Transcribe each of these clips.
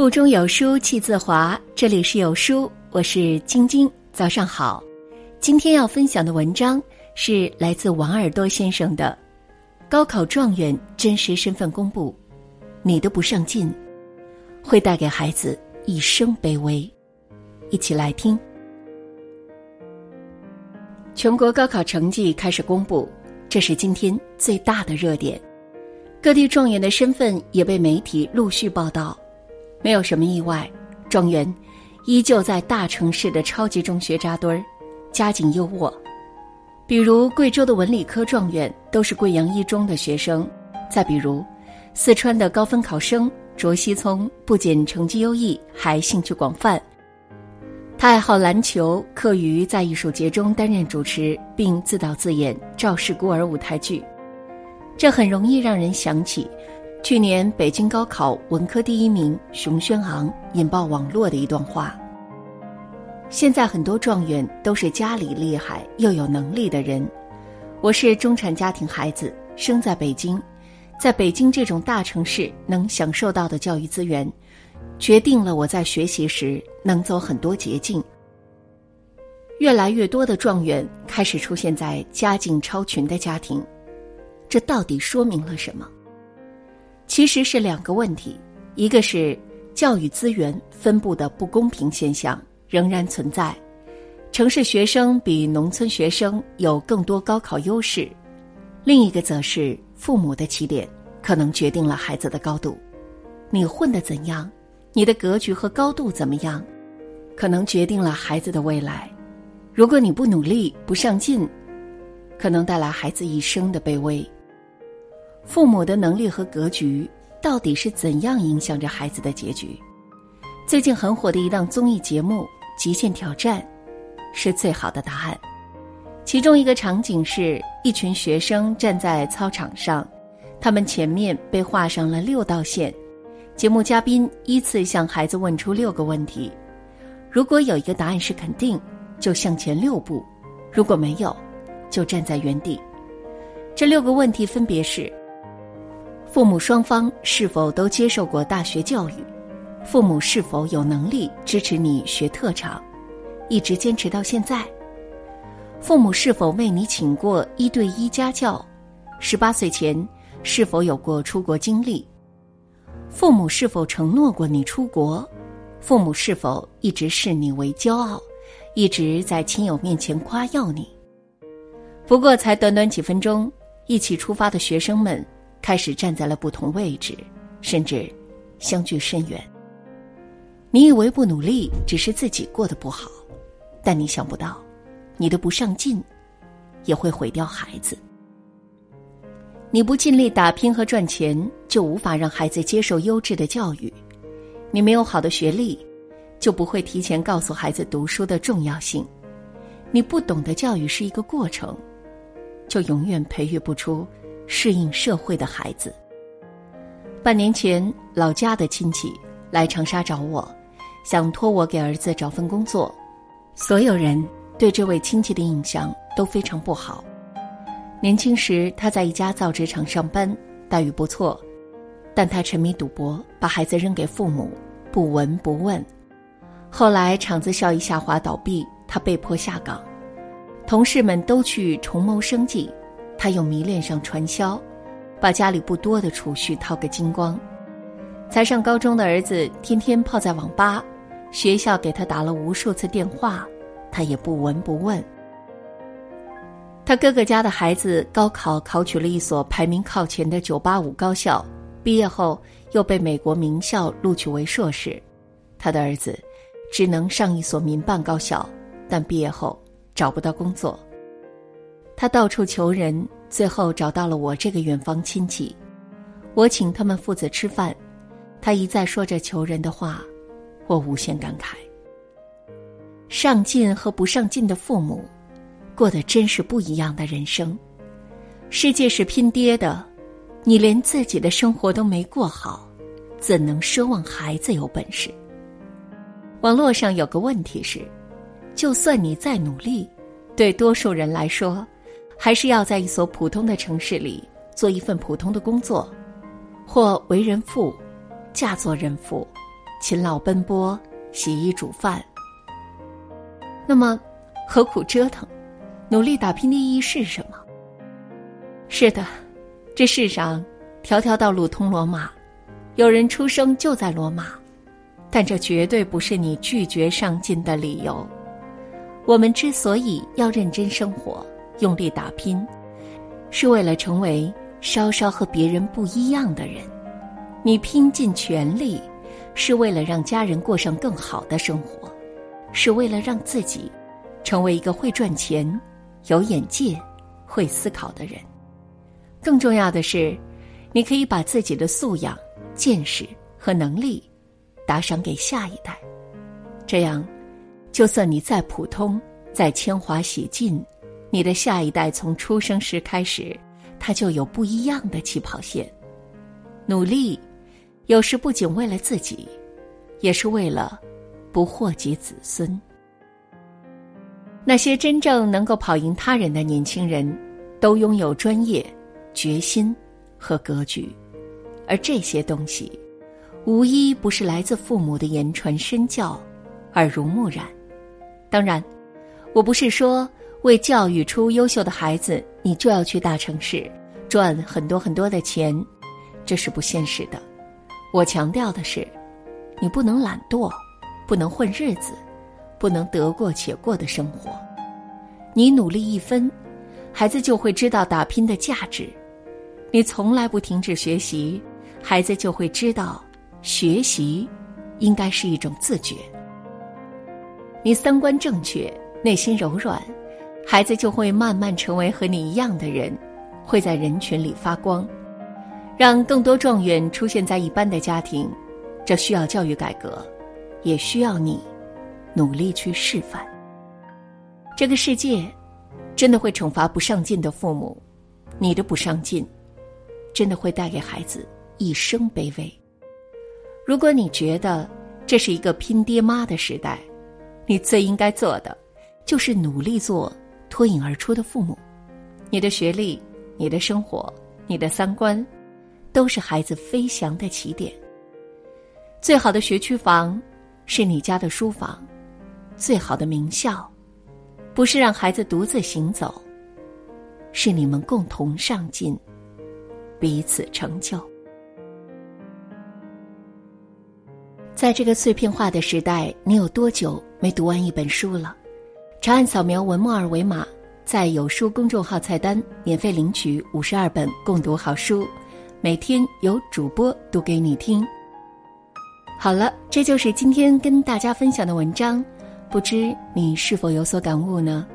腹中有书气自华，这里是有书，我是晶晶，早上好。今天要分享的文章是来自王耳朵先生的《高考状元真实身份公布》，你的不上进会带给孩子一生卑微。一起来听。全国高考成绩开始公布，这是今天最大的热点，各地状元的身份也被媒体陆续报道。没有什么意外，状元依旧在大城市的超级中学扎堆儿，家境优渥。比如贵州的文理科状元都是贵阳一中的学生，再比如四川的高分考生卓西聪不仅成绩优异，还兴趣广泛。他爱好篮球，课余在艺术节中担任主持，并自导自演赵氏孤儿舞台剧。这很容易让人想起去年北京高考文科第一名熊轩昂引爆网络的一段话。现在很多状元都是家里厉害又有能力的人。我是中产家庭孩子，生在北京，在北京这种大城市能享受到的教育资源，决定了我在学习时能走很多捷径。越来越多的状元开始出现在家境超群的家庭，这到底说明了什么？其实是两个问题，一个是教育资源分布的不公平现象仍然存在，城市学生比农村学生有更多高考优势；另一个则是父母的起点可能决定了孩子的高度，你混得怎样，你的格局和高度怎么样，可能决定了孩子的未来。如果你不努力不上进，可能带来孩子一生的卑微。父母的能力和格局到底是怎样影响着孩子的结局？最近很火的一档综艺节目《极限挑战》是最好的答案。其中一个场景是一群学生站在操场上，他们前面被画上了6道线，节目嘉宾依次向孩子问出6个问题，如果有一个答案是肯定，就向前6步，如果没有，就站在原地。这6个问题分别是：父母双方是否都接受过大学教育？父母是否有能力支持你学特长，一直坚持到现在？父母是否为你请过1对1家教？18岁前是否有过出国经历？父母是否承诺过你出国？父母是否一直视你为骄傲，一直在亲友面前夸耀你？不过才短短几分钟，一起出发的学生们开始站在了不同位置，甚至相距甚远。你以为不努力只是自己过得不好，但你想不到，你的不上进也会毁掉孩子。你不尽力打拼和赚钱，就无法让孩子接受优质的教育。你没有好的学历，就不会提前告诉孩子读书的重要性。你不懂得教育是一个过程，就永远培育不出适应社会的孩子。半年前，老家的亲戚来长沙找我，想托我给儿子找份工作。所有人对这位亲戚的印象都非常不好。年轻时他在一家造纸厂上班，待遇不错，但他沉迷赌博，把孩子扔给父母，不闻不问。后来厂子效益下滑倒闭，他被迫下岗，同事们都去重谋生计，他又迷恋上传销，把家里不多的储蓄掏个精光。才上高中的儿子天天泡在网吧，学校给他打了无数次电话，他也不闻不问。他哥哥家的孩子高考考取了一所排名靠前的985高校，毕业后又被美国名校录取为硕士。他的儿子只能上一所民办高校，但毕业后找不到工作。他到处求人，最后找到了我这个远方亲戚。我请他们父子吃饭，他一再说着求人的话，我无限感慨。上进和不上进的父母过得真是不一样的人生。世界是拼爹的，你连自己的生活都没过好，怎能奢望孩子有本事？网络上有个问题是，就算你再努力，对多数人来说，还是要在一所普通的城市里做一份普通的工作，或为人父，嫁做人妇，勤劳奔波，洗衣煮饭。那么何苦折腾，努力打拼的意义是什么？是的，这世上条条道路通罗马，有人出生就在罗马，但这绝对不是你拒绝上进的理由。我们之所以要认真生活，用力打拼，是为了成为稍稍和别人不一样的人。你拼尽全力，是为了让家人过上更好的生活，是为了让自己成为一个会赚钱、有眼界、会思考的人。更重要的是，你可以把自己的素养、见识和能力打赏给下一代，这样就算你再普通，再铅华洗尽，你的下一代从出生时开始，他就有不一样的起跑线。努力有时不仅为了自己，也是为了不祸及子孙。那些真正能够跑赢他人的年轻人，都拥有专业、决心和格局，而这些东西无一不是来自父母的言传身教，耳濡目染。当然，我不是说为教育出优秀的孩子，你就要去大城市赚很多很多的钱，这是不现实的。我强调的是，你不能懒惰，不能混日子，不能得过且过的生活。你努力一分，孩子就会知道打拼的价值；你从来不停止学习，孩子就会知道学习应该是一种自觉；你三观正确，内心柔软，孩子就会慢慢成为和你一样的人，会在人群里发光。让更多状元出现在一般的家庭，这需要教育改革，也需要你努力去示范。这个世界真的会惩罚不上进的父母，你的不上进真的会带给孩子一生卑微。如果你觉得这是一个拼爹妈的时代，你最应该做的就是努力做脱颖而出的父母。你的学历、你的生活、你的三观，都是孩子飞翔的起点。最好的学区房是你家的书房，最好的名校不是让孩子独自行走，是你们共同上进，彼此成就。在这个碎片化的时代，你有多久没读完一本书了？长按扫描文末二维码，在有书公众号菜单免费领取52本共读好书，每天有主播读给你听。好了，这就是今天跟大家分享的文章，不知你是否有所感悟呢？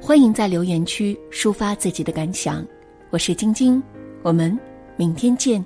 欢迎在留言区抒发自己的感想。我是晶晶，我们明天见。